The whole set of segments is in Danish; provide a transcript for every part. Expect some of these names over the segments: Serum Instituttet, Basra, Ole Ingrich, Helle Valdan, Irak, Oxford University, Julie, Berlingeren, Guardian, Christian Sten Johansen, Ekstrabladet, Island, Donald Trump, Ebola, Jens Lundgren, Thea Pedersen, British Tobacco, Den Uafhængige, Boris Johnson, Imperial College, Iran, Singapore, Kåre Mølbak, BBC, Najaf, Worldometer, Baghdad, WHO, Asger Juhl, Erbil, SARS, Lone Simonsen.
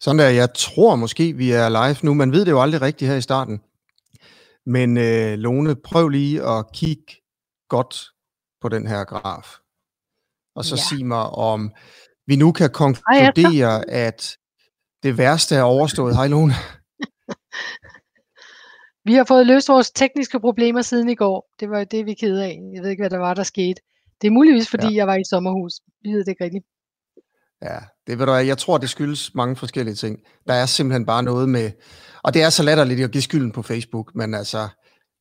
Sådan der, jeg tror måske, vi er live nu. Man ved det jo aldrig rigtigt her i starten. Men Lone, prøv lige at kigge godt på den her graf. Og så sig mig, om vi nu kan konkludere, at det værste er overstået. Hej Lone. Vi har fået løst vores tekniske problemer siden i går. Det var det, vi kede af. Jeg ved ikke, hvad der var, der skete. Det er muligvis, fordi jeg var i sommerhus. Vi ved det ikke rigtigt. Ja, det ved du, jeg tror, det skyldes mange forskellige ting. Der er simpelthen bare noget med... Og det er så latterligt at give skylden på Facebook, men altså,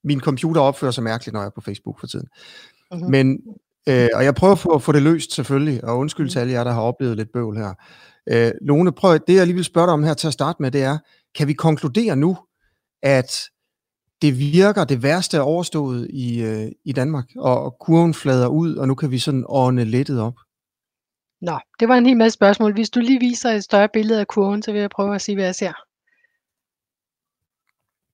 min computer opfører sig mærkeligt, når jeg er på Facebook for tiden. Mm-hmm. Men, og jeg prøver at få det løst selvfølgelig, og undskyld til alle jer, der har oplevet lidt bøvl her. Lone, prøv, det jeg lige vil spørge dig om her til at starte med, det er, kan vi konkludere nu, at det virker, det værste er overstået i Danmark, og kurven flader ud, og nu kan vi sådan ånde lettet op? Nå, det var en hel masse spørgsmål. Hvis du lige viser et større billede af kurven, så vil jeg prøve at sige, hvad jeg ser.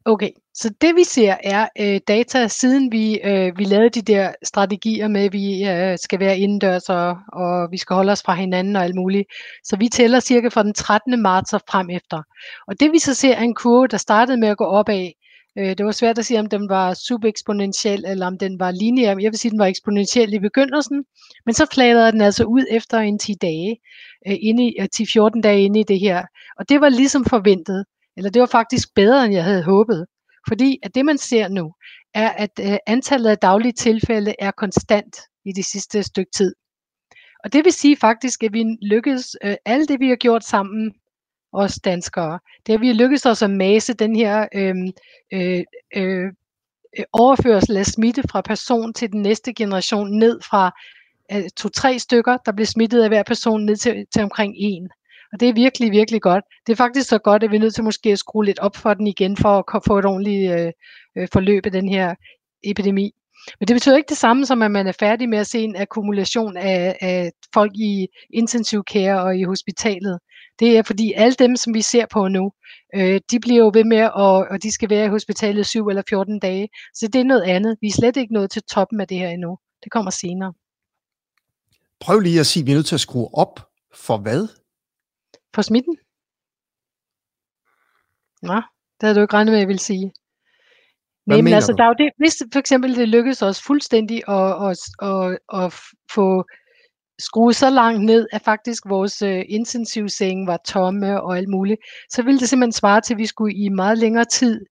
Okay, så det vi ser er data, siden vi lavede de der strategier med, at vi skal være indendørs, og vi skal holde os fra hinanden og alt muligt. Så vi tæller cirka fra den 13. marts og frem efter. Og det vi så ser er en kurve, der startede med at gå opad. Det var svært at sige, om den var subeksponentiel, eller om den var lineær. Jeg vil sige, den var eksponentiel i begyndelsen, men så fladede den altså ud efter en 10 dage, 10-14 dage inde i det her. Og det var ligesom forventet, eller det var faktisk bedre, end jeg havde håbet. Fordi at det, man ser nu, er, at antallet af daglige tilfælde er konstant i det sidste stykke tid. Og det vil sige faktisk, at vi lykkedes alt det, vi har gjort sammen, os danskere. Det har vi lykkedes os at mase den her overførsel af smitte fra person til den næste generation ned fra 2-3 stykker, der bliver smittet af hver person ned til omkring 1. Og det er virkelig, virkelig godt. Det er faktisk så godt, at vi er nødt til måske at skrue lidt op for den igen for at få et ordentligt forløb af den her epidemi. Men det betyder ikke det samme som, at man er færdig med at se en akkumulation af folk i intensiv care og i hospitalet. Det er fordi alle dem, som vi ser på nu, de bliver jo ved med, og de skal være i hospitalet 7 eller 14 dage. Så det er noget andet. Vi er slet ikke nået til toppen af det her endnu. Det kommer senere. Prøv lige at sige, at vi er nødt til at skrue op. For hvad? For smitten. Nå, det havde du ikke regnet med, jeg ville sige. Men altså, der er jo det, hvis for eksempel det lykkes os fuldstændig at få skruet så langt ned, at faktisk vores intensivsenge var tomme og alt muligt, så ville det simpelthen svare til, at vi skulle i meget længere tid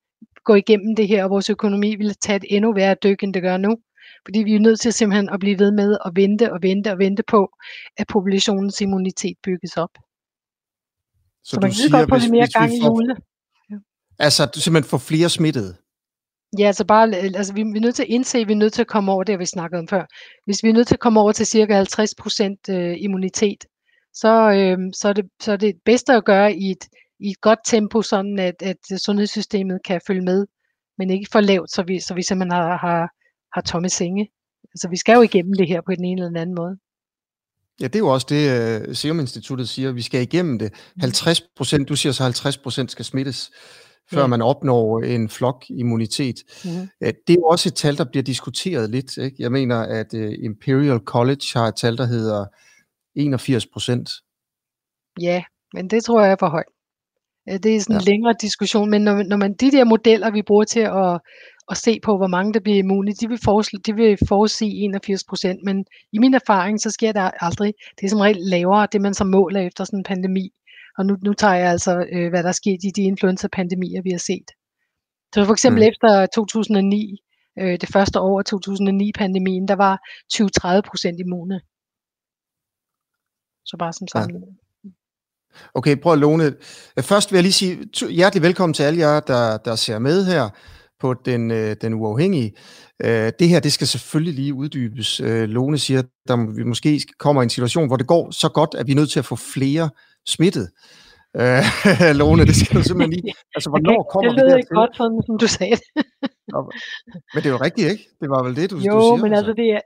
gå igennem det her, og vores økonomi ville tage et endnu værre dyk, end det gør nu. Fordi vi er nødt til simpelthen at blive ved med at vente på, at populationens immunitet bygges op. Så man kan godt på lidt mere gang i Jule. Altså, du simpelthen får flere smittede? Ja, altså bare, altså vi er nødt til at indse, at vi er nødt til at komme over det, vi snakkede om før. Hvis vi er nødt til at komme over til cirka 50% immunitet, så er det bedste at gøre i et godt tempo, sådan at sundhedssystemet kan følge med, men ikke for lavt, så vi simpelthen har tomme senge. Altså vi skal jo igennem det her på den ene eller den anden måde. Ja, det er jo også det, Serum Instituttet siger, vi skal igennem det. 50%, du siger så 50% skal smittes, før man opnår en flokimmunitet. Mm-hmm. Det er jo også et tal, der bliver diskuteret lidt. Ikke? Jeg mener, at Imperial College har et tal, der hedder 81%. Ja, men det tror jeg er for højt. Det er sådan en længere diskussion, men når man de der modeller, vi bruger til at se på, hvor mange der bliver immune, de vil forudsige 81%, men i min erfaring, så sker der aldrig. Det er som regel lavere, det man så måler efter sådan en pandemi. Og nu tager jeg altså, hvad der er sket i de influenza-pandemier, vi har set. Så for eksempel efter 2009, det første år af 2009-pandemien, der var 20-30% immune. Så bare som sammenligning. Ja. Okay, prøv at låne. Først vil jeg lige sige hjertelig velkommen til alle jer, der ser med her på den uafhængige. Det her, det skal selvfølgelig lige uddybes. Lone siger, at vi måske kommer i en situation, hvor det går så godt, at vi er nødt til at få flere smittet. Lone, det skal du simpelthen lige... Altså, hvornår kommer det der? Det lød ikke godt, som du sagde det. Men det er jo rigtigt, ikke? Det var vel det, du siger? Jo, men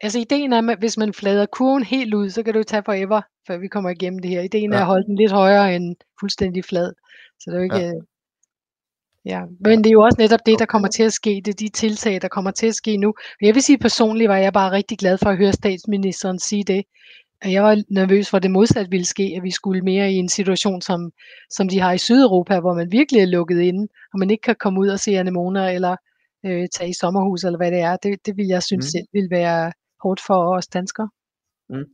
altså, ideen er, at hvis man flader kurven helt ud, så kan du tage forever, før vi kommer igennem det her. Ideen er at holde den lidt højere end fuldstændig flad. Så det er jo ikke... Ja, men det er jo også netop det, der kommer til at ske, det er de tiltag, der kommer til at ske nu. Jeg vil sige, personligt var jeg bare rigtig glad for at høre statsministeren sige det, Jeg var nervøs for, at det modsat ville ske, at vi skulle mere i en situation, som de har i Sydeuropa, hvor man virkelig er lukket inde, og man ikke kan komme ud og se anemoner, eller tage i sommerhus, eller hvad det er. Det vil jeg synes selv vil være hårdt for os danskere. Mm.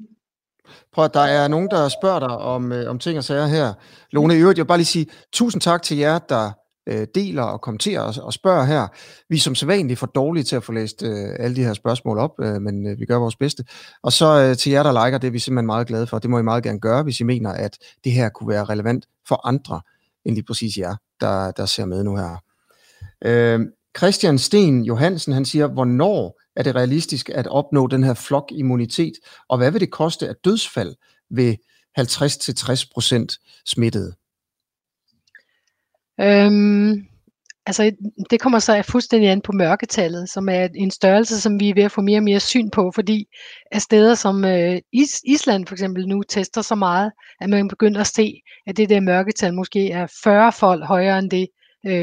Prøv at der er nogen, der spørger dig om ting og sager her. Lone, i øvrigt, jeg vil bare lige sige tusind tak til jer, der deler og kommenterer og spørger her. Vi er som sædvanligt for dårlige til at få læst alle de her spørgsmål op, men vi gør vores bedste. Og så til jer, der liker, det er vi simpelthen meget glade for. Det må I meget gerne gøre, hvis I mener, at det her kunne være relevant for andre, end lige præcis jer, der ser med nu her. Christian Sten Johansen, han siger, hvornår er det realistisk at opnå den her flokimmunitet, og hvad vil det koste af dødsfald ved 50-60% smittede? Altså det kommer så fuldstændig an på mørketallet, som er en størrelse, som vi er ved at få mere og mere syn på, fordi af steder som Island for eksempel nu tester så meget, at man begynder at se, at det der mørketal måske er 40-fold højere end det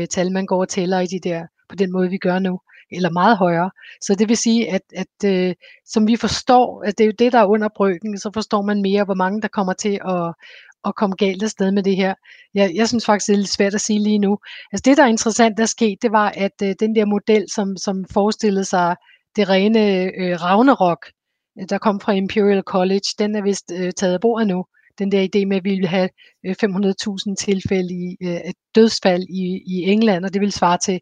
tal, man går og tæller i de der, på den måde vi gør nu, eller meget højere. Så det vil sige, at som vi forstår, at det er jo det, der er under bryggen, så forstår man mere, hvor mange der kommer til at komme galt afsted med det her. Jeg synes faktisk, det er lidt svært at sige lige nu. Altså det, der er interessant, der skete, det var, at den der model, som forestillede sig det rene ragnarok, der kom fra Imperial College, den er vist taget af bordet nu. Den der idé med, at vi ville have 500.000 tilfælde i dødsfald i England, og det ville svare til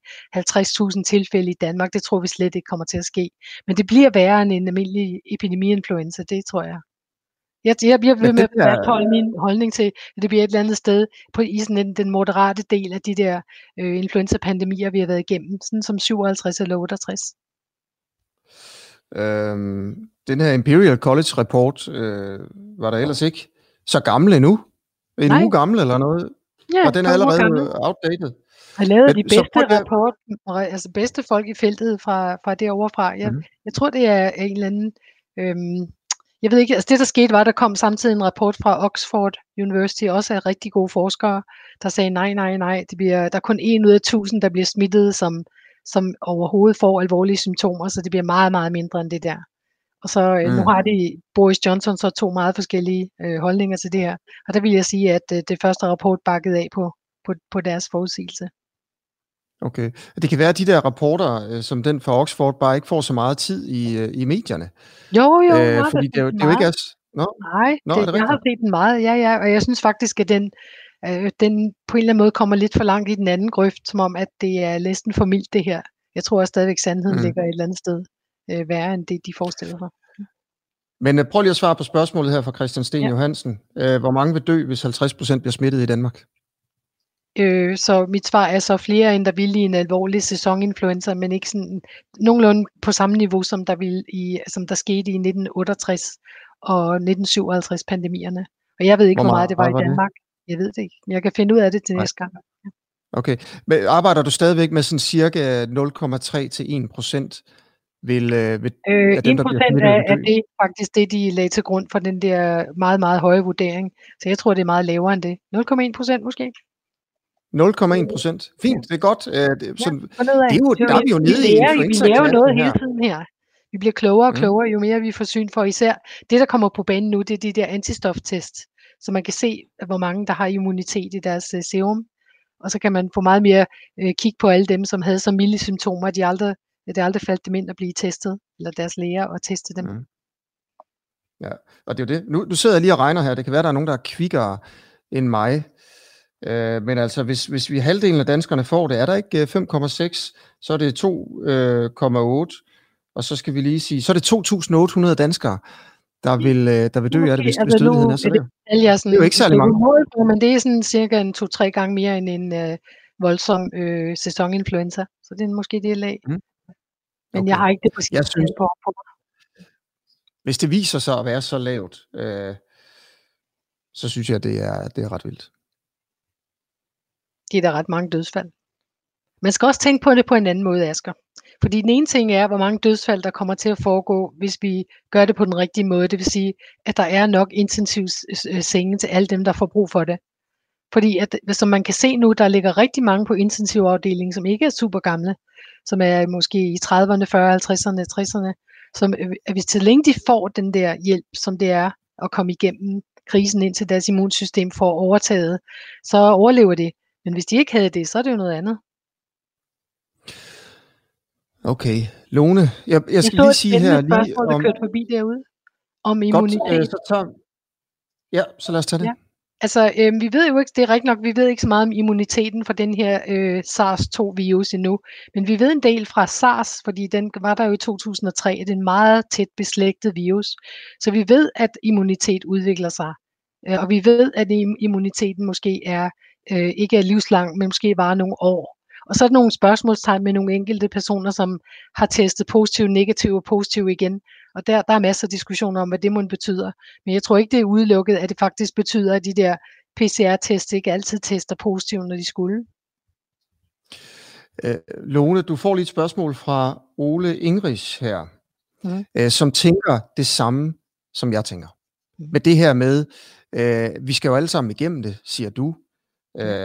50.000 tilfælde i Danmark. Det tror vi slet ikke kommer til at ske. Men det bliver værre end en almindelig epidemi-influenza, det tror jeg. Jeg bliver ved med at fastholde min holdning til, at det bliver et eller andet sted i sådan den moderate del af de der influenza-pandemier, vi har været igennem, sådan som 57 eller 68. Den her Imperial College-rapport var der ellers ikke så gammel endnu. En uge gammel eller noget. Ja, og den er allerede outdated. Har lavet de bedste rapporter, altså bedste folk i feltet fra derovre fra. Jeg tror, det er en eller anden... jeg ved ikke, altså det der skete var, der kom samtidig en rapport fra Oxford University, også af rigtig gode forskere, der sagde nej, der er kun 1 ud af 1000, der bliver smittet, som overhovedet får alvorlige symptomer, så det bliver meget, meget mindre end det der. Og så nu har de Boris Johnson så 2 meget forskellige holdninger til det her, og der vil jeg sige, at det første rapport bakkede af på deres forudsigelse. Okay. Det kan være, at de der rapporter, som den fra Oxford, bare ikke får så meget tid i medierne. Jo, fordi det er jo ikke er... jeg har set den meget, ja, og jeg synes faktisk, at den på en eller anden måde kommer lidt for langt i den anden grøft, som om, at det er næsten for mildt det her. Jeg tror også stadigvæk, sandheden ligger et eller andet sted værre, end det de forestiller sig. Men prøv lige at svare på spørgsmålet her fra Christian Sten Johansen. Hvor mange vil dø, hvis 50% bliver smittet i Danmark? Så mit svar er så flere, end der ville i en alvorlig sæsoninfluenza, men ikke sådan nogenlunde på samme niveau, som der skete i 1968 og 1957 pandemierne. Og jeg ved ikke, hvor meget det var i Danmark. Jeg ved det ikke. Jeg kan finde ud af det til næste gang. Okay. Men arbejder du stadigvæk med sådan cirka 0,3 til 1%? 1% af det er faktisk det, de lagde til grund for den der meget, meget høje vurdering. Så jeg tror, det er meget lavere end det. 0,1% måske? 0,1%. Fint, det er godt. Der er vi jo nede i influenza. Vi laver noget hele tiden her. Vi bliver klogere og klogere, jo mere vi får syn for. Især det, der kommer på banen nu, det er de der antistofstest. Så man kan se, hvor mange der har immunitet i deres serum. Og så kan man få meget mere kig på alle dem, som havde så milde symptomer, at det aldrig faldt dem ind at blive testet, eller deres læger, og teste dem. Mm. Ja, og det er jo det. Nu sidder jeg lige og regner her. Det kan være, der er nogen, der er kvikkere end mig. Men altså, hvis vi halvdelen af danskerne får det, er der ikke 5,6, så er det 2,8, og så skal vi lige sige, så er det 2.800 danskere, der vil dø af det, hvis dødeligheden er så der. Det er jo ikke særlig mange. Men det er sådan cirka 2-3 gange mere end en voldsom sæsoninfluenza, så det er måske det lag. Mm. Men okay. Jeg har ikke det præcis på. Hvis det viser sig at være så lavt, så synes jeg, det er ret vildt. Det er der ret mange dødsfald. Man skal også tænke på det på en anden måde, Asger. Fordi den ene ting er, hvor mange dødsfald, der kommer til at foregå, hvis vi gør det på den rigtige måde. Det vil sige, at der er nok intensiv senge til alle dem, der får brug for det. Fordi, at, som man kan se nu, der ligger rigtig mange på intensivafdelingen, som ikke er super gamle, som er måske i 30'erne, 40'erne, 50'erne, 60'erne. Hvis til længe de får den der hjælp, som det er at komme igennem krisen, indtil deres immunsystem får overtaget, så overlever de. Men hvis de ikke havde det, så er det jo noget andet. Okay, Lone, jeg skal lige sige her lige spørgsmål, om kørt forbi derude om immunitet. Godt, så lad os tage det. Ja. Altså, vi ved jo ikke, det er rigtigt nok, vi ved ikke så meget om immuniteten for den her SARS-2-virus endnu, men vi ved en del fra SARS, fordi den var der jo i 2003, det er en meget tæt beslægtet virus. Så vi ved, at immunitet udvikler sig, og vi ved, at immuniteten måske ikke er livslang, men måske varer nogle år. Og så er der nogle spørgsmålstegn med nogle enkelte personer, som har testet positiv, negativ og positiv igen. Og der er masser af diskussioner om, hvad det mon betyder. Men jeg tror ikke, det er udelukket, at det faktisk betyder, at de der PCR-test ikke altid tester positivt, når de skulle. Lone, du får lige et spørgsmål fra Ole Ingrich her, som tænker det samme, som jeg tænker. Med det her med, vi skal jo alle sammen igennem det, siger du.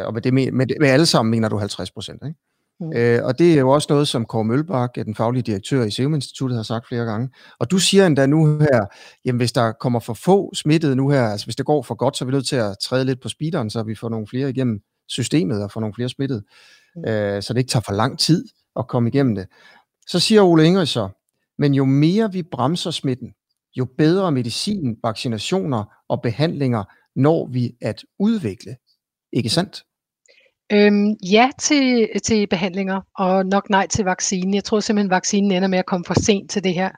Og med alle sammen mener du 50%, ikke? Og det er jo også noget, som Kåre Mølbak, den faglige direktør i Serum Instituttet, har sagt flere gange. Og du siger endda nu her, jamen hvis der kommer for få smittede nu her, altså hvis det går for godt, så er vi nødt til at træde lidt på speederen, så vi får nogle flere igennem systemet og får nogle flere smittede, så det ikke tager for lang tid at komme igennem det. Så siger Ole Ingrich så, men jo mere vi bremser smitten, jo bedre medicin, vaccinationer og behandlinger når vi at udvikle. Ikke sandt? Ja til behandlinger, og nok nej til vaccinen. Jeg tror simpelthen, vaccinen ender med at komme for sent til det her.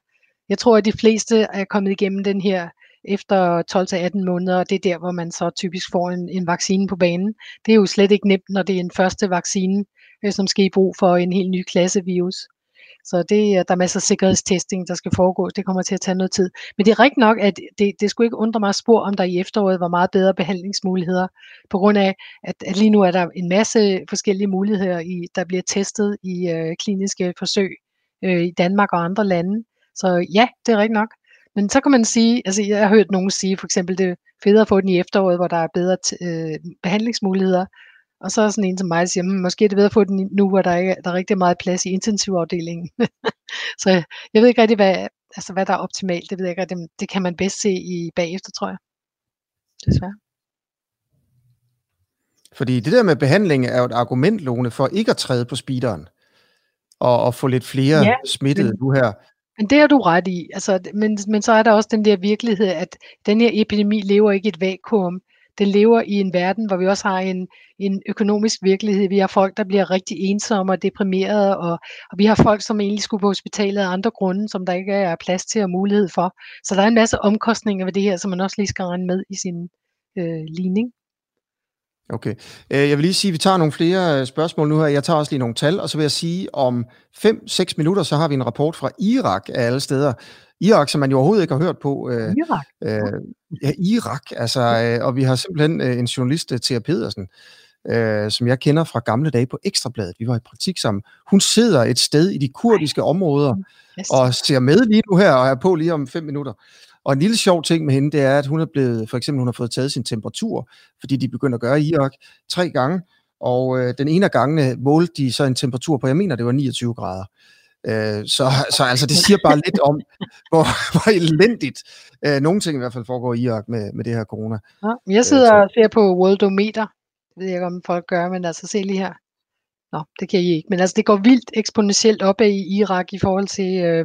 Jeg tror, at de fleste er kommet igennem den her efter 12-18 måneder, og det er der, hvor man så typisk får en vaccine på banen. Det er jo slet ikke nemt, når det er en første vaccine, som skal i brug for en helt ny klasse virus. Så der er masser af sikkerhedstesting, der skal foregå. Det kommer til at tage noget tid. Men det er rigtigt nok, at det skulle ikke undre mig spor, om der i efteråret var meget bedre behandlingsmuligheder, på grund af, at lige nu er der en masse forskellige muligheder, der bliver testet i kliniske forsøg i Danmark og andre lande. Så ja, det er rigtigt nok. Men så kan man sige, altså jeg har hørt nogen sige, for eksempel det er federe at få den i efteråret, hvor der er bedre behandlingsmuligheder. Og så er sådan en som mig, der siger, måske er det ved at få den nu, hvor der er rigtig meget plads i intensivafdelingen. Så jeg ved ikke rigtig, hvad der er optimalt. Det ved jeg ikke rigtig, det kan man bedst se i bagefter, tror jeg. Desværre. Fordi det der med behandling er jo et argument, Lone, for ikke at træde på speederen og få lidt flere smittede nu her. Men det har du ret i. Altså, men så er der også den der virkelighed, at den her epidemi lever ikke i et vakuum. Den lever i en verden, hvor vi også har en økonomisk virkelighed. Vi har folk, der bliver rigtig ensomme og deprimerede, og vi har folk, som egentlig skulle på hospitalet af andre grunde, som der ikke er plads til og mulighed for. Så der er en masse omkostninger ved det her, som man også lige skal regne med i sin ligning. Okay. Jeg vil lige sige, at vi tager nogle flere spørgsmål nu her. Jeg tager også lige nogle tal, og så vil jeg sige, om 5-6 minutter, så har vi en rapport fra Irak af alle steder. Irak, som man jo overhovedet ikke har hørt på. Irak? Irak. Altså, og vi har simpelthen en journalist, Thea Pedersen, som jeg kender fra gamle dage på Ekstrabladet. Vi var i praktik sammen. Hun sidder et sted i de kurdiske områder og ser med lige nu her og er på lige om 5 minutter. Og en lille sjov ting med hende, det er, at hun er blevet, for eksempel hun har fået taget sin temperatur, fordi de begyndte at gøre i Irak 3 gange. Og den ene af gangene målte de så en temperatur på, jeg mener, det var 29 grader. Så altså, det siger bare lidt om, hvor elendigt nogle ting i hvert fald foregår i Irak med det her corona. Ja, jeg sidder og ser på Worldometer. Det ved jeg ikke, om folk gør, men altså se lige her. Nå, det kan I ikke. Men altså, det går vildt eksponentielt op i Irak i forhold til...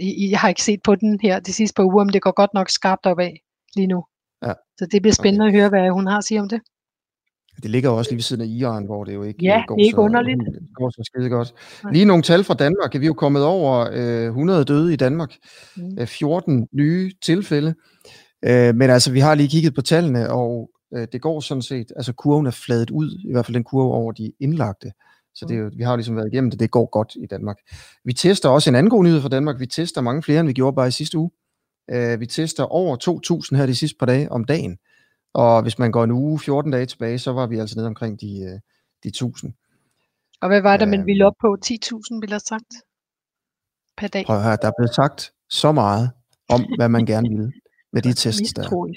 I har ikke set på den her de sidste par uger, men det går godt nok skarpt opad lige nu. Ja. Så det bliver spændende at høre, hvad hun har at sige om det. Det ligger også lige ved siden af Iran, hvor det jo ikke går, det er ikke underligt. Det går så skide godt. Lige nogle tal fra Danmark. Vi er jo kommet over 100 døde i Danmark. 14 nye tilfælde. Men altså, vi har lige kigget på tallene, og det går sådan set. Altså, kurven er fladet ud. I hvert fald den kurve over de indlagte. Så det er jo, vi har jo ligesom været igennem det. Det går godt i Danmark. Vi tester også en anden god nyhed fra Danmark. Vi tester mange flere, end vi gjorde bare i sidste uge. Vi tester over 2.000 her de sidste par dage om dagen. Og hvis man går en uge, 14 dage tilbage, så var vi altså nede omkring de 1.000. Og hvad var det, man ville op på? 10.000 ville have sagt per dag? Prøv at høre, der er blevet sagt så meget om, hvad man gerne ville med de tests der.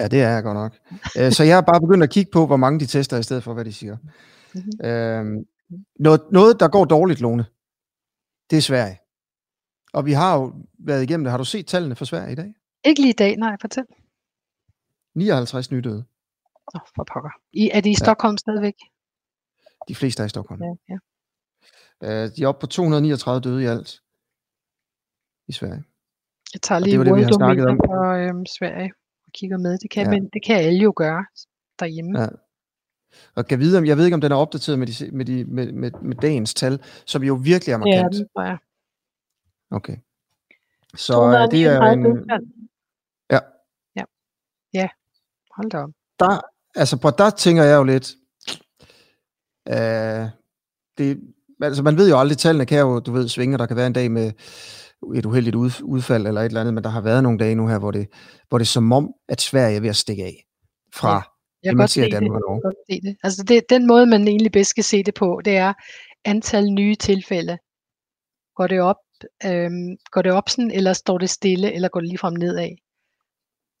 Ja, det er jeg godt nok. Så jeg har bare begyndt at kigge på, hvor mange de tester, i stedet for, hvad de siger. Noget, der går dårligt, Lone, det er Sverige. Og vi har jo været igennem det. Har du set tallene for Sverige i dag? Ikke lige i dag, nej, fortæl. 59 nydøde. Åh, for pokker. Er de i Stockholm stadigvæk? De fleste er i Stockholm. Ja. De er oppe på 239 døde i alt i Sverige. Jeg tager lige Worldometer for Sverige og kigger med. Det kan, men det kan alle jo gøre derhjemme. Ja. Og kan vide, jeg ved ikke, om den er opdateret med dagens tal, som jo virkelig er markant. Ja, det tror jeg. Okay. Så det er en... Ja, hold da op. Der tænker jeg jo lidt... man ved jo aldrig, tallene kan jo, du ved, svinge, der kan være en dag med et uheldigt udfald eller et eller andet, men der har været nogle dage nu her, hvor det er som om, at Sverige er ved at stikke af fra... Ja. Jeg kan godt se det. Altså den måde, man egentlig bedst skal se det på, det er antal nye tilfælde. Går det op sådan, eller står det stille, eller går det ligefrem nedad?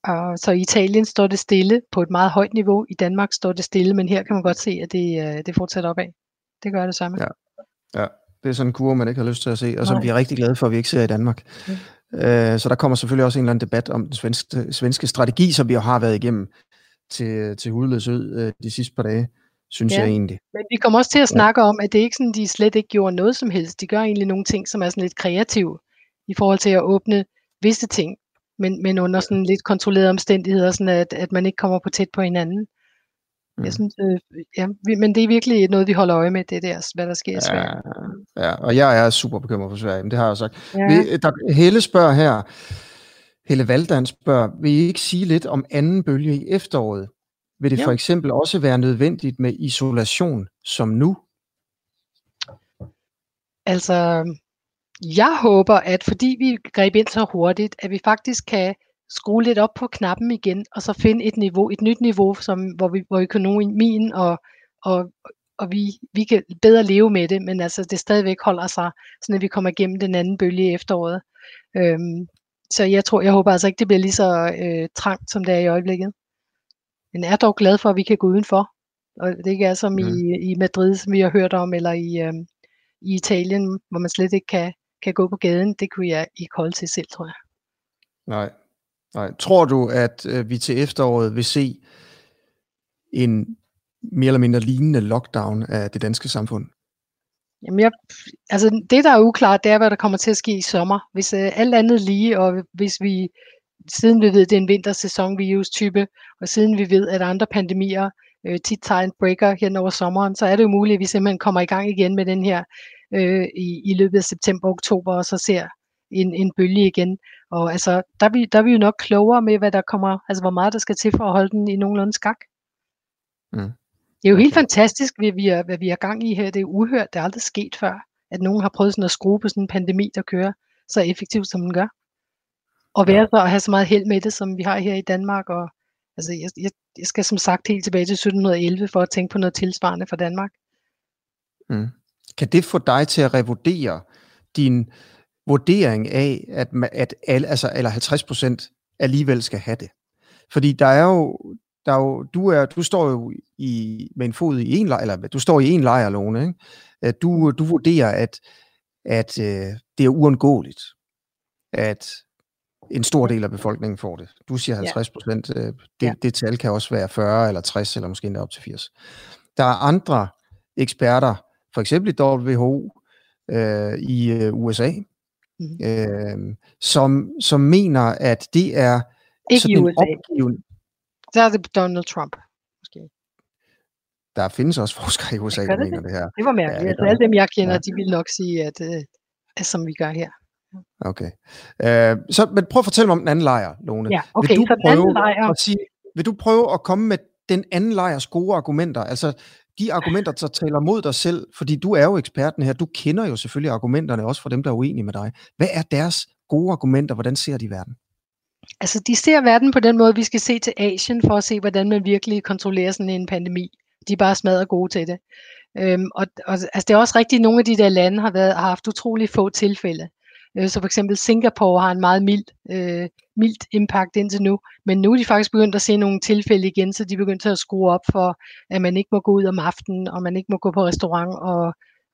Og så i Italien står det stille på et meget højt niveau. I Danmark står det stille, men her kan man godt se, at det fortsætter opad. Det gør det samme. Ja. Det er sådan en kurve, man ikke har lyst til at se, og som vi er rigtig glade for, at vi ikke ser i Danmark. Okay. Så der kommer selvfølgelig også en eller anden debat om den svenske strategi, som vi har været igennem til hudløs ud de sidste par dage, synes jeg egentlig. Men vi kommer også til at snakke om, at det ikke sådan, de slet ikke gjorde noget som helst. De gør egentlig nogle ting, som er sådan lidt kreative i forhold til at åbne visse ting, men under sådan lidt kontrollerede omstændigheder, sådan at man ikke kommer på tæt på hinanden. Jeg synes, men det er virkelig noget, vi holder øje med, det der, hvad der sker i Sverige. Ja, og jeg er super bekymret for Sverige, men det har jeg jo sagt. Ja. Helle spørger her, Helle Valdan spørger, vil I ikke sige lidt om anden bølge i efteråret? Vil det for eksempel også være nødvendigt med isolation som nu? Altså, jeg håber, at fordi vi greb ind så hurtigt, at vi faktisk kan skrue lidt op på knappen igen, og så finde et nyt niveau, hvor økonomien og vi kan bedre leve med det, men altså det stadigvæk holder sig, sådan at vi kommer igennem den anden bølge i efteråret. Så jeg håber altså ikke, det bliver lige så trangt, som det er i øjeblikket. Men jeg er dog glad for, at vi kan gå udenfor. Og det ikke er som i Madrid, som vi har hørt om, eller i Italien, hvor man slet ikke kan gå på gaden. Det kunne jeg ikke holde til selv, tror jeg. Nej. Tror du, at vi til efteråret vil se en mere eller mindre lignende lockdown af det danske samfund? Jamen altså det, der er uklart, det er, hvad der kommer til at ske i sommer. Hvis alt andet lige, og hvis vi, siden vi ved, det er en vintersæsonvirus-type, og siden vi ved, at andre pandemier tit tager en breaker hen over sommeren, så er det jo muligt, at vi simpelthen kommer i gang igen med den her i løbet af september og oktober, og så ser en bølge igen. Og altså, der er vi jo nok klogere med, hvad der kommer, altså hvor meget der skal til for at holde den i nogenlunde skak. Mm. Det er jo helt fantastisk, hvad vi er gang i her. Det er uhørt. Det er aldrig sket før, at nogen har prøvet sådan at skrue på sådan en pandemi, der kører så effektivt, som den gør. Og have så meget held med det, som vi har her i Danmark. Og, altså, jeg skal som sagt helt tilbage til 1711 for at tænke på noget tilsvarende for Danmark. Mm. Kan det få dig til at revurdere din vurdering af, at alle, altså, eller 50% alligevel skal have det? Fordi du står jo med en fod i en lejr, eller du står i en lejr, Lone, ikke? Du vurderer, at det er uundgåeligt, at en stor del af befolkningen får det. Du siger 50%, det tal kan også være 40 eller 60, eller måske endda op til 80. Der er andre eksperter, for eksempel WHO i USA, som mener, at det er ikke sådan en opgivende... Der er det Donald Trump, måske. Der findes også forskere i USA, der mener det her. Det var mærkeligt. Ja, altså, alle dem, jeg kender, de vil nok sige, at som vi gør her. Okay. Men prøv at fortælle mig om den anden lejr, Lone. Ja, okay. Vil du prøve at komme med den anden lejrs gode argumenter? Altså de argumenter, der taler mod dig selv, fordi du er jo eksperten her. Du kender jo selvfølgelig argumenterne, også fra dem, der er uenige med dig. Hvad er deres gode argumenter? Hvordan ser de verden? Altså, de ser verden på den måde, vi skal se til Asien for at se, hvordan man virkelig kontrollerer sådan en pandemi. De er bare smadret gode til det. Altså, det er også rigtigt, at nogle af de der lande har haft utrolig få tilfælde. Så for eksempel Singapore har en meget mildt impact indtil nu. Men nu er de faktisk begyndt at se nogle tilfælde igen, så de er begyndt at skrue op for, at man ikke må gå ud om aftenen, og man ikke må gå på restaurant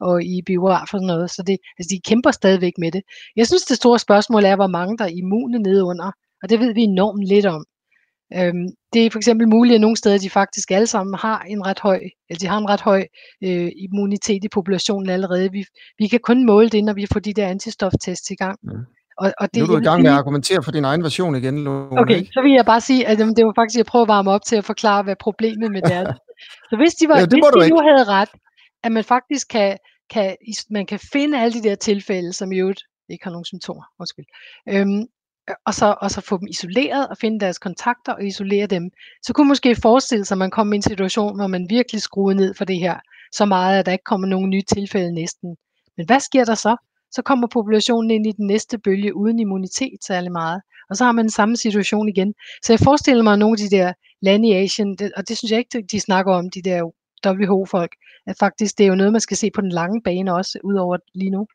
og i biografer og sådan noget. Så de kæmper stadigvæk med det. Jeg synes, det store spørgsmål er, hvor mange der er immune nedenunder. Og det ved vi enormt lidt om. Det er for eksempel muligt, at nogle steder, de faktisk alle sammen har en ret høj, immunitet i populationen allerede. Vi kan kun måle det, når vi får de der antistoftests i gang. Og det, nu er du i gang med at argumentere for din egen version igen, Lone. Okay, så vil jeg bare sige, at det var faktisk, jeg prøver at varme op til at forklare, hvad problemet med det er. Så hvis de, nu havde ret, at man faktisk man kan finde alle de der tilfælde, som i øvrigt ikke har nogen symptomer, og så få dem isoleret og finde deres kontakter og isolere dem, så kunne man måske forestille sig, at man kom i en situation, hvor man virkelig skruede ned for det her, så meget, at der ikke kommer nogen nye tilfælde næsten. Men hvad sker der så? Så kommer populationen ind i den næste bølge uden immunitet særlig meget. Og så har man den samme situation igen. Så jeg forestiller mig nogle af de der lande i Asien, og det synes jeg ikke, de snakker om, de der WHO-folk, at faktisk det er jo noget, man skal se på den lange bane også, udover lige nu.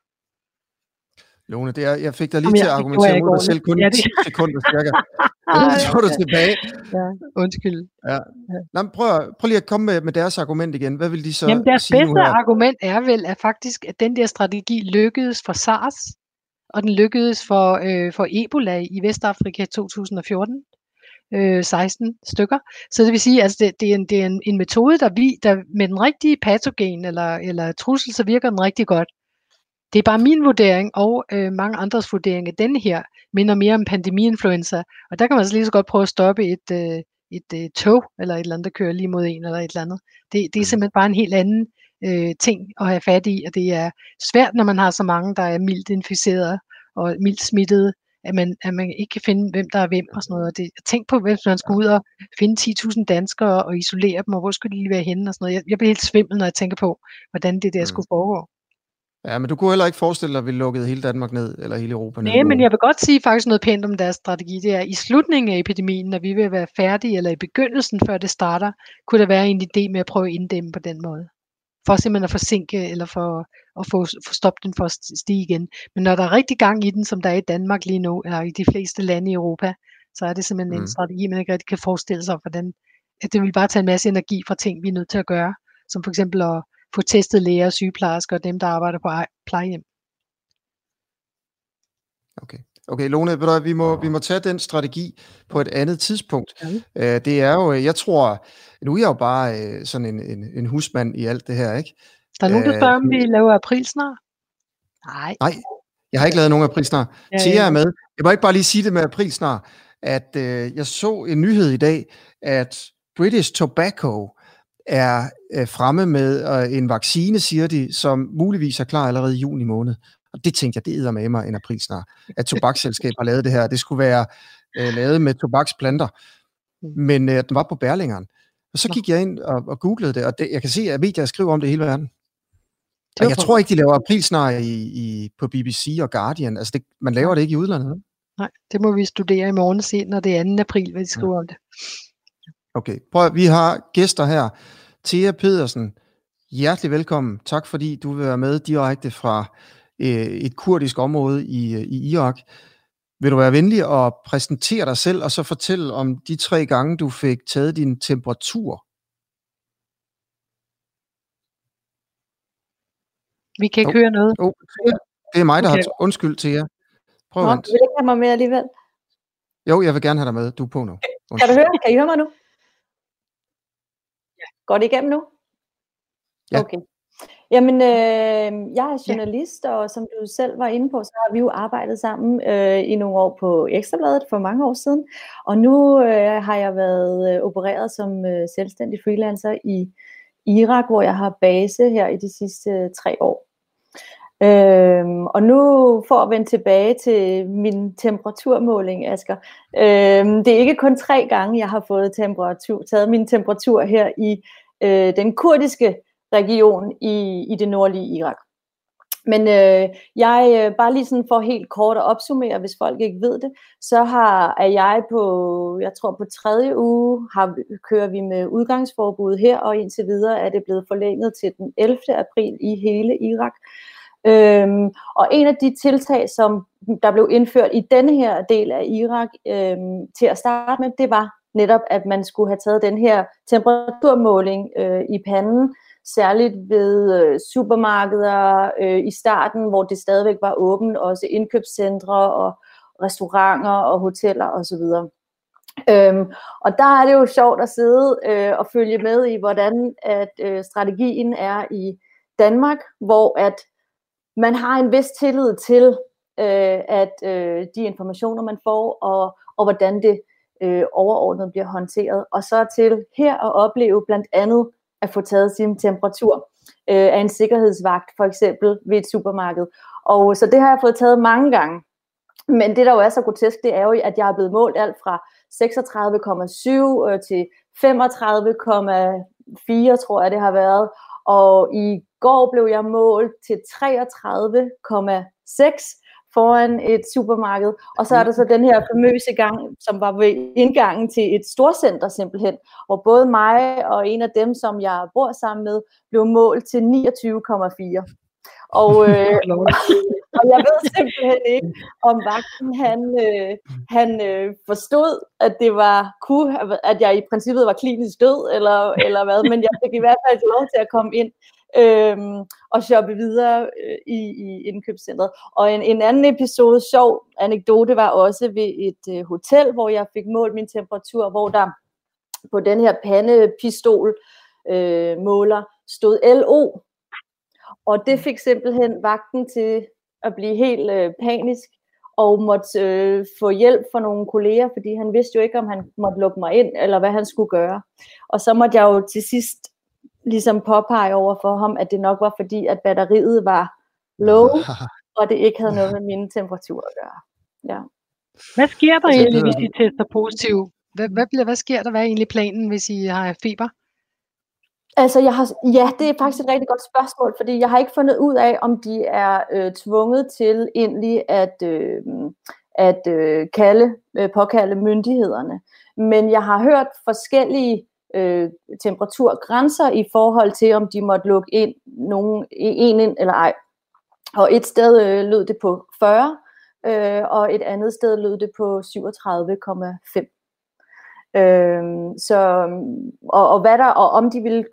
Lone, det er, jeg fik dig lige til at argumentere mod dig selv kun 10 sekunder cirka. Så var du tilbage. Ja, undskyld. Ja. Nå, prøv lige at komme med deres argument igen. Hvad vil de så sige nu her? Jamen deres bedste argument er vel, at faktisk at den der strategi lykkedes for SARS, og den lykkedes for Ebola i Vestafrika 2014. 16 stykker. Så det vil sige, at altså det er en metode, der med den rigtige patogen eller trussel, så virker den rigtig godt. Det er bare min vurdering og mange andres vurdering, at denne her minder mere om pandemi-influenza. Og der kan man altså lige så godt prøve at stoppe et tog eller et eller andet, der kører lige mod en eller et eller andet. Det er simpelthen bare en helt anden ting at have fat i, og det er svært, når man har så mange, der er mildt inficerede og mildt smittede, at man ikke kan finde, hvem der er hvem og sådan noget. Og tænk på, hvis man skulle ud og finde 10.000 danskere og isolere dem, og hvor skulle de lige være henne og sådan noget. Jeg bliver helt svimmel, når jeg tænker på, hvordan det der skulle foregå. Ja, men du kunne heller ikke forestille dig, at vi lukkede hele Danmark ned, eller hele Europa ned. Nej, men jeg vil godt sige faktisk noget pænt om deres strategi. Det er, i slutningen af epidemien, når vi vil være færdige, eller i begyndelsen, før det starter, kunne der være en idé med at prøve at inddæmme på den måde. For simpelthen at forsinke, eller for at få stoppet den for at stige igen. Men når der er rigtig gang i den, som der er i Danmark lige nu, eller i de fleste lande i Europa, så er det simpelthen en strategi, man ikke rigtig kan forestille sig, hvordan at det vil bare tage en masse energi fra ting, vi er nødt til at gøre. Som for eksempel at få testet læger og sygeplejersker og dem, der arbejder på plejehjem. Okay, Lone, vi må tage den strategi på et andet tidspunkt. Okay. Det er jo, jeg tror, nu er jeg jo bare sådan en husmand i alt det her, ikke? Der er nogen, der spørger, om vi laver april snart? Nej, jeg har ikke lavet nogen april snart. Thea er med. Jeg må ikke bare lige sige det med april snart, at jeg så en nyhed i dag, at British Tobacco er fremme med en vaccine, siger de, som muligvis er klar allerede i juni måned. Og det tænkte jeg, det æder med mig en april snart, at tobaksselskab har lavet det her. Det skulle være lavet med tobaksplanter, men den var på Berlingeren. Og så gik jeg ind og googlede det, og jeg kan se, at medier skriver om det i hele verden. Og jeg tror ikke, de laver april snart på BBC og Guardian. Altså, man laver det ikke i udlandet. Nej, det må vi studere i morgen og se, når det er 2. april, hvad de skriver om det. Okay, prøv, vi har gæster her. Thea Pedersen, hjertelig velkommen. Tak fordi du vil være med direkte fra et kurdisk område i Irak. Vil du være venlig at præsentere dig selv, og så fortælle om de 3 gange, du fik taget din temperatur? Vi kan ikke høre noget. Det er mig, der har... Undskyld, Thea. Prøv at vente. Du vil ikke have mig med alligevel? Jo, jeg vil gerne have dig med. Du er på nu. Undskyld. Kan du høre? Kan I høre mig nu? Går det igennem nu? Ja. Okay. Jamen, jeg er journalist, og som du selv var inde på, så har vi jo arbejdet sammen i nogle år på Ekstrabladet for mange år siden. Og nu har jeg været opereret som selvstændig freelancer i Irak, hvor jeg har base her i de sidste 3 år. Og nu for at vende tilbage til min temperaturmåling, Asger. Det er ikke kun 3 gange, jeg har fået taget min temperatur her i den kurdiske region i det nordlige Irak. Men jeg bare lige sådan for helt kort at opsummere, hvis folk ikke ved det, så er jeg på, jeg tror på 3. uge, kører vi med udgangsforbud her, og indtil videre er det blevet forlænget til den 11. april i hele Irak. Og en af de tiltag, som der blev indført i denne her del af Irak til at starte med, det var netop, at man skulle have taget den her temperaturmåling i panden, særligt ved supermarkeder i starten, hvor det stadigvæk var åbent, også indkøbscentre og restauranter og hoteller osv. Og der er det jo sjovt at sidde og følge med i, hvordan at strategien er i Danmark, hvor at man har en vis tillid til at de informationer, man får, og hvordan det overordnet bliver håndteret. Og så til her at opleve blandt andet at få taget sin temperatur af en sikkerhedsvagt, for eksempel ved et supermarked. Og så det har jeg fået taget mange gange. Men det, der jo er så grotesk, det er jo, at jeg er blevet målt alt fra 36,7 til 35,4, tror jeg, det har været. Og i går blev jeg målt til 33,6 foran et supermarked. Og så er der så den her famøse gang, som var ved indgangen til et storcenter simpelthen, hvor både mig og en af dem, som jeg bor sammen med, blev målt til 29,4. Og jeg ved simpelthen ikke, om vagten han forstod, at det var at jeg i princippet var klinisk død eller hvad, men jeg fik i hvert fald lov til at komme ind og shoppe videre i indkøbscentret. Og en anden episode, sjov anekdote, var også ved et hotel, hvor jeg fik målt min temperatur, hvor der på den her pandepistol måler stod LO. Og det fik simpelthen vagten til at blive helt panisk og måtte få hjælp fra nogle kolleger, fordi han vidste jo ikke, om han måtte lukke mig ind, eller hvad han skulle gøre. Og så måtte jeg jo til sidst ligesom påpege over for ham, at det nok var fordi, at batteriet var low, og det ikke havde noget med mine temperaturer at gøre. Ja. Hvad sker der egentlig, hvis I tester positivt? Hvad sker der? Hvad er egentlig planen, hvis I har feber? Altså, det er faktisk et rigtig godt spørgsmål, fordi jeg har ikke fundet ud af, om de er tvunget til egentlig at påkalde myndighederne. Men jeg har hørt forskellige temperaturgrænser i forhold til, om de måtte lukke ind en eller ej. Og et sted lød det på 40, og et andet sted lød det på 37,5. Og om de ville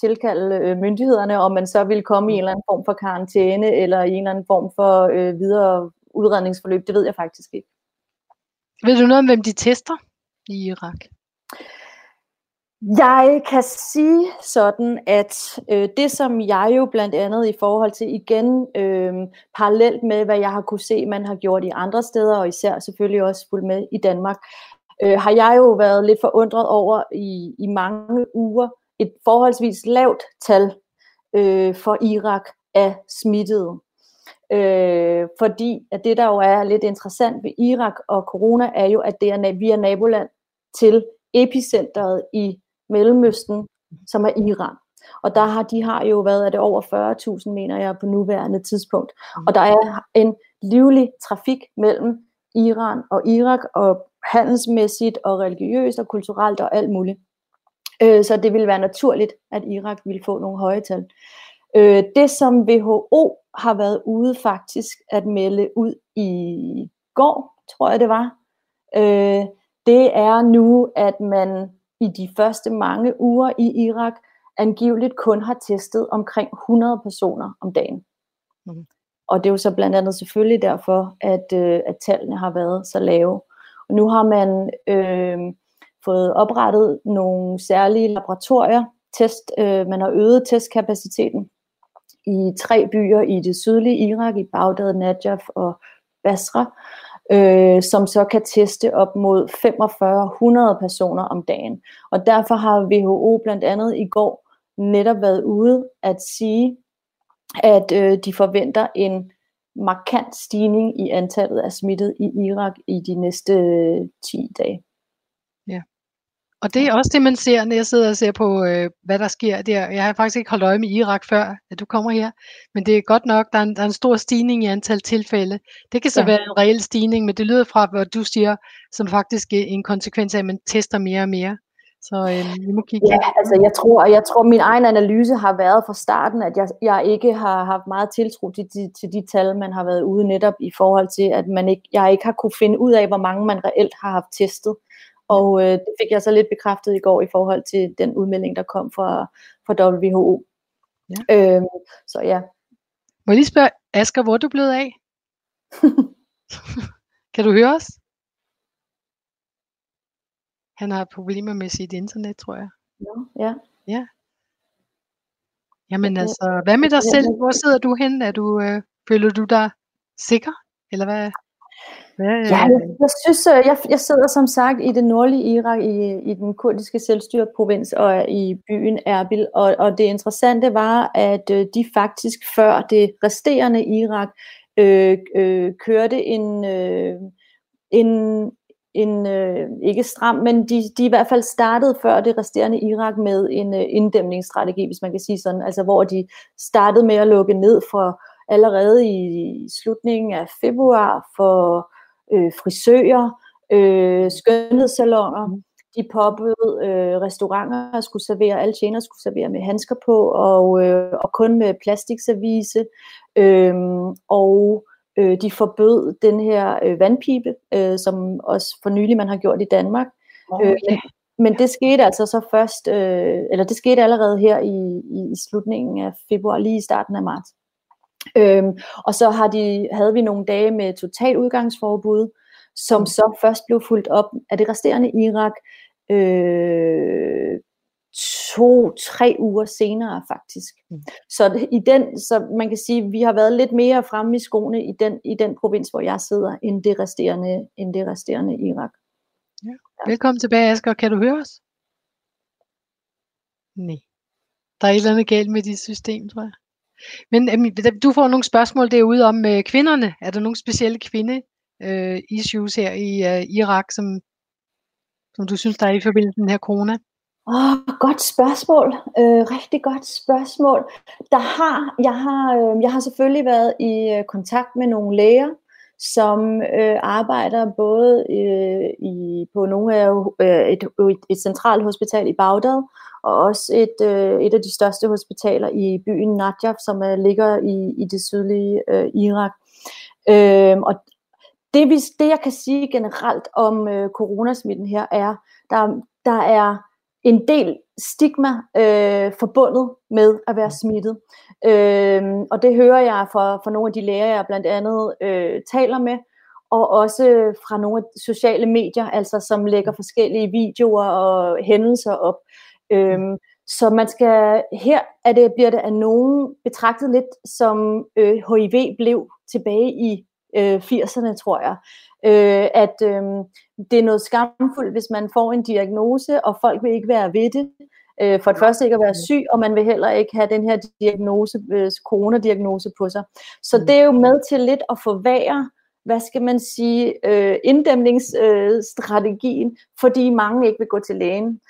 tilkalde myndighederne, om man så ville komme i en eller anden form for karantæne eller i en eller anden form for videre udredningsforløb, det ved jeg faktisk ikke. Ved du noget om, hvem de tester i Irak? Jeg kan sige sådan, at det som jeg jo blandt andet i forhold til igen parallelt med, hvad jeg har kunne se, man har gjort i andre steder, og især selvfølgelig også fulgt med i Danmark, har jeg jo været lidt forundret over i mange uger et forholdsvis lavt tal for Irak af smittede. Fordi at det, der jo er lidt interessant ved Irak og corona, er jo, at det er via naboland til epicenteret i Mellemøsten, som er Iran. Og der har jo været, at det over 40.000, mener jeg, på nuværende tidspunkt. Og der er en livlig trafik mellem Iran og Irak, og handelsmæssigt og religiøst og kulturelt og alt muligt. Så det ville være naturligt, at Irak ville få nogle høje tal. Det som WHO har været ude faktisk at melde ud i går, tror jeg det var, det er nu, at man i de første mange uger i Irak angiveligt kun har testet omkring 100 personer om dagen. Og det er jo så blandt andet selvfølgelig derfor, at tallene har været så lave. Og nu har man fået oprettet nogle særlige laboratorier. Man har øget testkapaciteten i 3 byer i det sydlige Irak, i Baghdad, Najaf og Basra, som så kan teste op mod 4500 personer om dagen. Og derfor har WHO blandt andet i går netop været ude at sige, at de forventer en markant stigning i antallet af smittede i Irak i de næste 10 dage. Ja. Og det er også det, man ser, når jeg sidder og ser på, hvad der sker der. Jeg har faktisk ikke holdt øje med Irak før, at du kommer her. Men det er godt nok, der er en stor stigning i antal tilfælde. Det kan så være en reel stigning, men det lyder fra, hvad du siger, som faktisk en konsekvens af, at man tester mere og mere. Så vi må kigge. Ja, altså jeg tror min egen analyse har været fra starten, at jeg ikke har haft meget tiltro til de tal, man har været ude netop i forhold til, at jeg ikke har kunne finde ud af, hvor mange man reelt har haft testet. Og det fik jeg så lidt bekræftet i går i forhold til den udmelding, der kom fra WHO. Ja. Så ja. Må jeg lige spørge, Asger, hvor er du blevet af? Kan du høre os? Han har problemer med sit internet, tror jeg. Ja. Ja. Jamen altså, hvad med dig selv? Hvor sidder du hen? Føler du dig sikker? Eller hvad? Ja, jeg synes, jeg sidder som sagt i det nordlige Irak, i den kurdiske selvstyreprovins og i byen Erbil, og det interessante var, at de faktisk før det resterende Irak kørte en ikke stram, men de i hvert fald startede før det resterende Irak med en inddæmningsstrategi, hvis man kan sige sådan, altså hvor de startede med at lukke ned for allerede i slutningen af februar for frisører, skønhedssaloner, de poppede restauranter, alle tjenere skulle servere med handsker på og kun med plastikservice, og de forbød den her vandpipe, som også for nylig man har gjort i Danmark. Okay. Men det skete altså så først, eller det skete allerede her i slutningen af februar, lige i starten af marts. Og så havde vi nogle dage med totalt udgangsforbud, som så først blev fulgt op af det resterende Irak 2-3 uger senere faktisk. Så så man kan sige, vi har været lidt mere fremme i skoene i den provins, hvor jeg sidder, end det resterende Irak. Ja. Ja. Velkommen tilbage, Asger. Kan du høre os? Nej. Der er et eller andet galt med dit system, tror jeg. Men du får nogle spørgsmål derude om kvinderne. Er der nogle specielle kvinde-issues her i Irak, som du synes, der er i forbindelse med den her corona? Godt spørgsmål. Rigtig godt spørgsmål. Jeg har selvfølgelig været i kontakt med nogle læger, som arbejder både på nogle af et centralt hospital i Baghdad, og også et af de største hospitaler i byen Najaf, som ligger i det sydlige Irak. Og det jeg kan sige generelt om coronasmitten her, er, der er en del stigma forbundet med at være smittet. Og det hører jeg fra nogle af de læger, jeg blandt andet taler med, og også fra nogle af sociale medier, altså som lægger forskellige videoer og hændelser op. Så man skal her, bliver det af nogen betragtet lidt som HIV blev tilbage i 80'erne, tror jeg. Det er noget skamfuldt, hvis man får en diagnose, og folk vil ikke være ved det. For det første ikke at være syg, og man vil heller ikke have den her diagnose, coronadiagnose på sig. Så det er jo med til lidt at forvære, hvad skal man sige, inddæmningsstrategien, fordi mange ikke vil gå til lægen.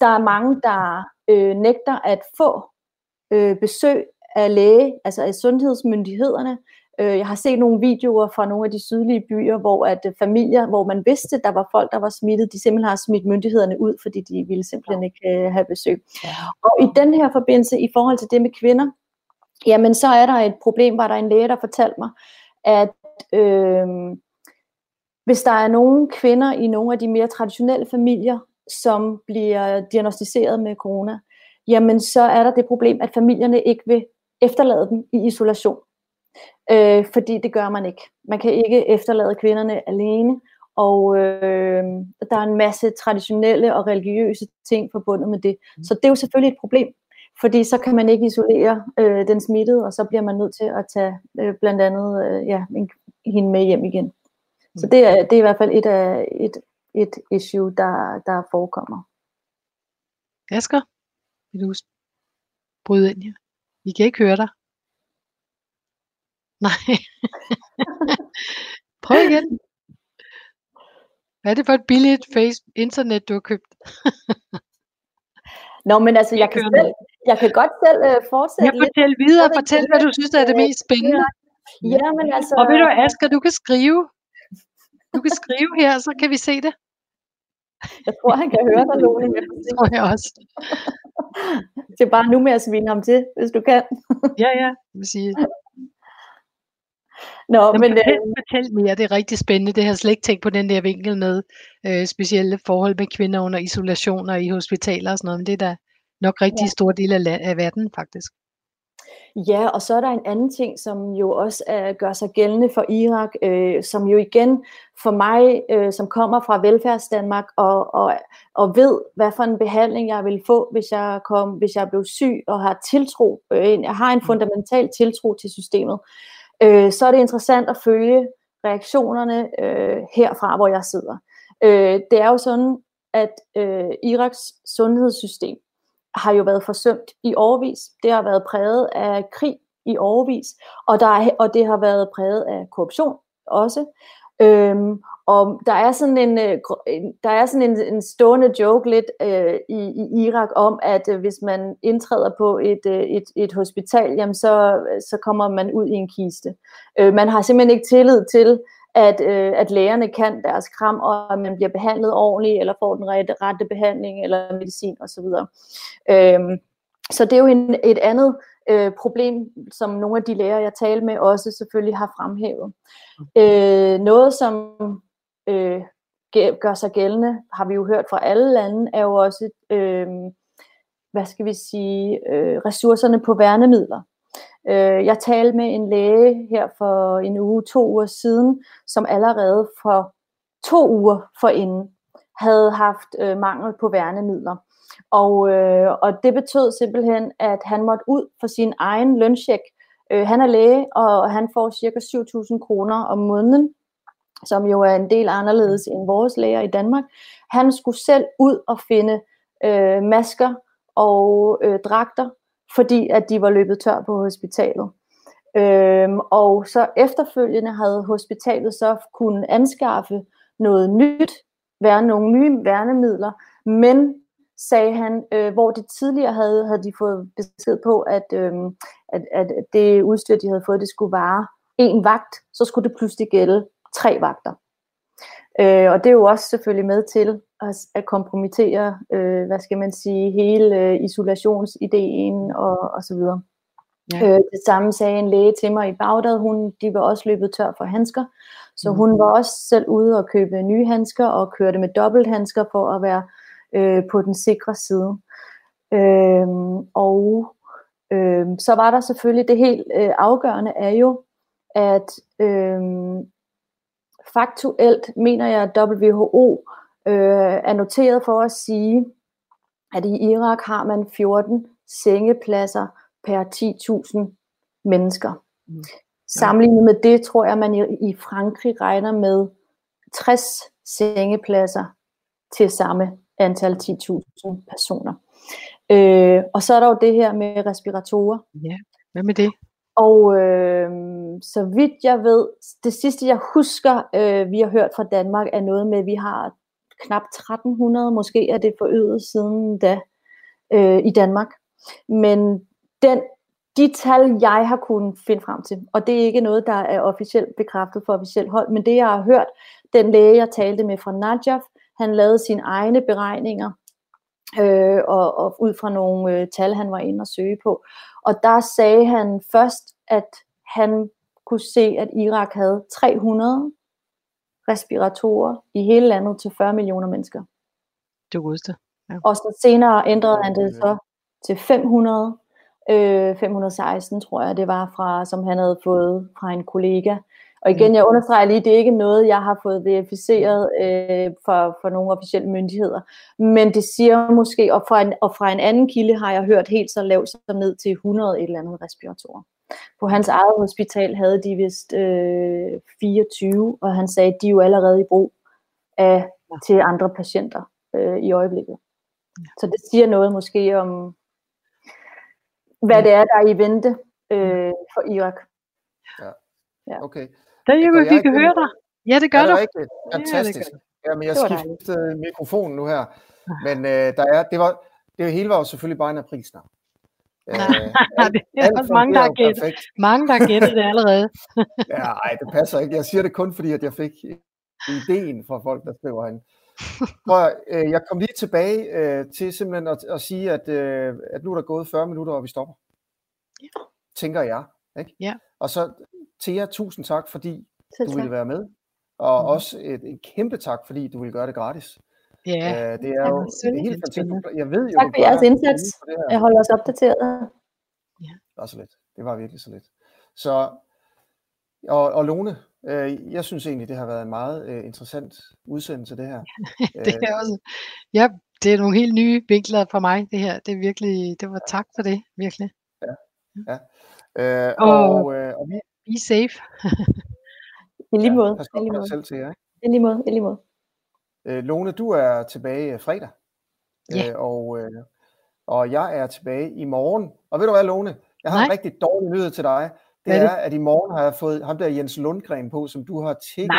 Der er mange, der nægter at få besøg af læge, altså af sundhedsmyndighederne. Jeg har set nogle videoer fra nogle af de sydlige byer, hvor at familier, hvor man vidste, der var folk, der var smittet, de simpelthen har smidt myndighederne ud, fordi de ville simpelthen ikke have besøg. Ja. Og i den her forbindelse, i forhold til det med kvinder, jamen så er der et problem, var der en læge, der fortalte mig, at hvis der er nogle kvinder i nogle af de mere traditionelle familier, som bliver diagnostiseret med corona, jamen så er der det problem, at familierne ikke vil efterlade dem i isolation. Fordi det gør man ikke. Man kan ikke efterlade kvinderne alene, og der er en masse traditionelle og religiøse ting forbundet med det. Så det er jo selvfølgelig et problem, fordi så kan man ikke isolere den smittede, og så bliver man nødt til at tage blandt andet hende med hjem igen. Så det er i hvert fald et issue, der forekommer. Asger, vil du bryde ind her? Vi kan ikke høre dig. Nej. Prøv igen. Hvad er det for et billigt internet, du har købt? Nå, men altså, jeg kan godt selv fortsætte lidt. Fortæl, hvad du synes er det mest spændende. Ja, men altså... Og ved du, Asger, du kan skrive. Du kan skrive her, så kan vi se det. Jeg tror, han kan høre dig, Lone. Det tror jeg også. Det er bare nu med at svine ham til, hvis du kan. Ja, jeg vil sige. Nå, fortæl mere, det er rigtig spændende. Det har jeg slet ikke tænkt på, den der vinkel med specielle forhold med kvinder under isolation og i hospitaler og sådan noget. Men det er da nok rigtig stor del af verden, faktisk. Ja, og så er der en anden ting, som jo også gør sig gældende for Irak, som jo igen for mig, som kommer fra velfærdsdanmark og ved, hvad for en behandling jeg vil få, hvis jeg blev syg og har tiltro. Jeg har en fundamental tiltro til systemet. Så er det interessant at følge reaktionerne herfra, hvor jeg sidder. Det er jo sådan, at Iraks sundhedssystem har jo været forsømt i årevis. Det har været præget af krig i årevis, og det har været præget af korruption også. Og der er sådan en stående joke lidt i Irak om, at hvis man indtræder på et hospital, jamen så kommer man ud i en kiste. Man har simpelthen ikke tillid til, at lægerne kan deres kram, og at man bliver behandlet ordentligt, eller får den rette behandling, eller medicin osv. Så det er jo et andet problem, som nogle af de læger, jeg talte med, også selvfølgelig har fremhævet. Noget, som gør sig gældende, har vi jo hørt fra alle lande, er jo også, ressourcerne på værnemidler. Jeg talte med en læge her for to uger siden, som allerede for 2 uger forinden havde haft mangel på værnemidler. Og det betød simpelthen, at han måtte ud for sin egen løncheck. Han er læge, og han får ca. 7.000 kroner om måneden, som jo er en del anderledes end vores læger i Danmark. Han skulle selv ud og finde masker og dragter, fordi at de var løbet tør på hospitalet. Og så efterfølgende havde hospitalet så kunnet anskaffe noget nyt, nogle nye værnemidler, men, sagde han, hvor de tidligere havde de fået besked på, at det udstyr, de havde fået, det skulle vare 1 vagt, så skulle det pludselig gælde 3 vagter. Og det er jo også selvfølgelig med til at kompromittere, hele isolationsideen og så videre. Ja. Det samme sagde en læge til mig i Baghdad. De var også løbet tør for handsker, så hun var også selv ude og købe nye handsker og kørte med dobbelthandsker for at være på den sikre side. Så var der selvfølgelig det helt afgørende er jo, at faktuelt mener jeg, at WHO er noteret for at sige, at i Irak har man 14 sengepladser per 10.000 mennesker. Ja. Sammenlignet med det, tror jeg, man i Frankrig regner med 60 sengepladser til samme antal 10.000 personer. Og så er der jo det her med respiratorer. Ja, hvad med det? Og så vidt jeg ved, det sidste jeg husker, vi har hørt fra Danmark, er noget med, at vi har knap 1.300, måske er det forøget siden da, i Danmark. Men de tal, jeg har kunnet finde frem til, og det er ikke noget, der er officielt bekræftet for officielt hold, men det jeg har hørt, den læge jeg talte med fra Najaf, han lavede sine egne beregninger, og ud fra nogle tal, han var inde og søge på. Og der sagde han først, at han kunne se, at Irak havde 300 respiratorer i hele landet til 40 millioner mennesker. Du husker det. Ja. Og så senere ændrede han det så til 500. 516 tror jeg, det var som han havde fået fra en kollega. Og igen, jeg understreger lige, det er ikke noget, jeg har fået verificeret for nogle officielle myndigheder. Men det siger måske, og fra en anden kilde har jeg hørt helt så lavt som ned til 100 et eller andet respiratorer. På hans eget hospital havde de vist 24, og han sagde, at de er jo allerede i brug til andre patienter i øjeblikket. Ja. Så det siger noget måske om, hvad det er, der er i vente for Irak. Ja, okay. Vi kan høre dig. Ja, det gør du. Det er fantastisk. Jamen, jeg skiftede mikrofonen nu her. Men det hele var jo selvfølgelig bare en aprilsnar. Det er også mange, der har gættet. Mange, der har gættet det allerede. Nej, det passer ikke. Jeg siger det kun fordi, at jeg fik ideen fra folk, der skriver herinde. Jeg kom lige tilbage til simpelthen at sige, at nu er der gået 40 minutter, og vi stopper. Ja. Tænker jeg. Ikke? Ja. Og så Thea, tusind tak, fordi du ville være med. Og også en kæmpe tak, fordi du ville gøre det gratis. Ja. Det er jo helt fantastisk. Jeg ved jo, tak for jeres indsats. Jeg holder os opdateret. Ja. Også lidt. Det var virkelig så lidt. Så, og Lone, jeg synes egentlig, det har været en meget interessant udsendelse, det her. Det er også, ja, det er nogle helt nye vinkler for mig, det her. Det er virkelig, det var tak for det, virkelig. Ja, ja. Og vi... Be safe. I lige måde. Ja, I lige måde. Selv til jer, ikke? I lige måde, i lige måde. Lone, du er tilbage fredag. Ja. Og jeg er tilbage i morgen. Og ved du hvad, Lone? Jeg har en rigtig dårlig nyhed til dig. Det er, at i morgen har jeg fået ham der Jens Lundgren på, som du har tækket.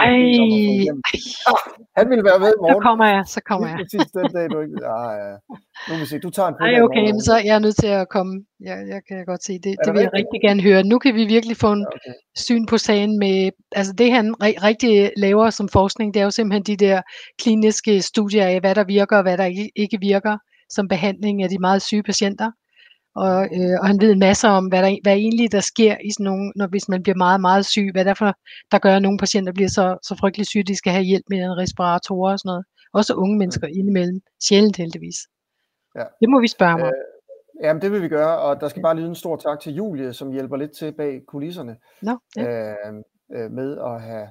Han vil være med i morgen. Så kommer jeg. Præcis den dag, du ikke... Nu må se, du tager en pulver. Okay, men så er jeg nødt til at komme. Jeg kan godt se det. Det vil jeg rigtig gerne høre. Nu kan vi virkelig få en syn på sagen med... Altså det, han rigtig laver som forskning, det er jo simpelthen de der kliniske studier af, hvad der virker og hvad der ikke virker, som behandling af de meget syge patienter. Og han ved masser om, hvad egentlig der sker i sådan nogle, hvis man bliver meget, meget syg. Hvad derfor der gør, at nogle patienter bliver så frygtelig syge, de skal have hjælp med en respirator og sådan noget. Også unge mennesker indimellem. Sjældent heldigvis. Ja. Det må vi spørge mig. Jamen det vil vi gøre, og der skal bare lyde en stor tak til Julie, som hjælper lidt til bag kulisserne med at have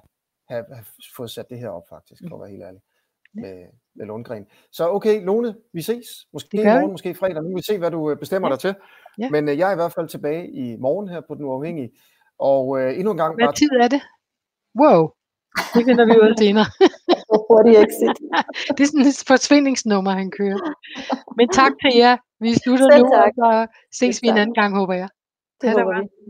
fået sat det her op faktisk, for at være helt ærlig. Med Lundgren. Så okay, Lone, vi ses. Måske i morgen, måske fredag. Nu vil vi se, hvad du bestemmer dig til. Ja. Men jeg er i hvert fald tilbage i morgen her på Den Uafhængige. Og endnu en gang... Hvad tid er det? Wow. Det finder vi ud af senere. Det er sådan et forsvindingsnummer, han kører. Men tak til jer. Vi slutter nu, og så ses vi en anden gang, håber jeg. Det håber vi.